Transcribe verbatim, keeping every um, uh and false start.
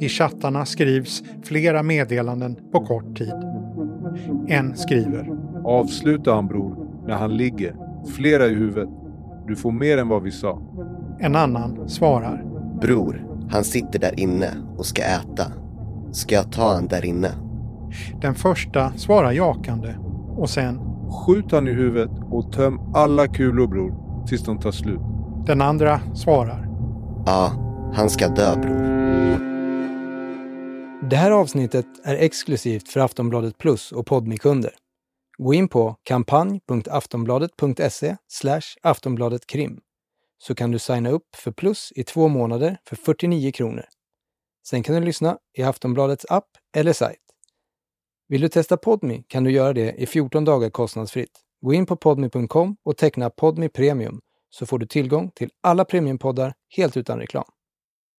I chattarna skrivs flera meddelanden på kort tid. En skriver: avsluta han, bror, när han ligger. Flera i huvudet. Du får mer än vad vi sa. En annan svarar: bror, han sitter där inne och ska äta. Ska jag ta han där inne? Den första svarar jakande och sen: skjut han i huvudet och töm alla kulor, bror, tills de tar slut. Den andra svarar: ja, han ska dö, bror. Det här avsnittet är exklusivt för Aftonbladet Plus och Podmi-kunder. Gå in på kampanj punkt aftonbladet punkt se slash Aftonbladet Krim så kan du signa upp för Plus i två månader för fyrtionio kronor. Sen kan du lyssna i Aftonbladets app eller sajt. Vill du testa Podmi kan du göra det i fjorton dagar kostnadsfritt. Gå in på podmi punkt com och teckna Podmi Premium så får du tillgång till alla premiumpoddar helt utan reklam.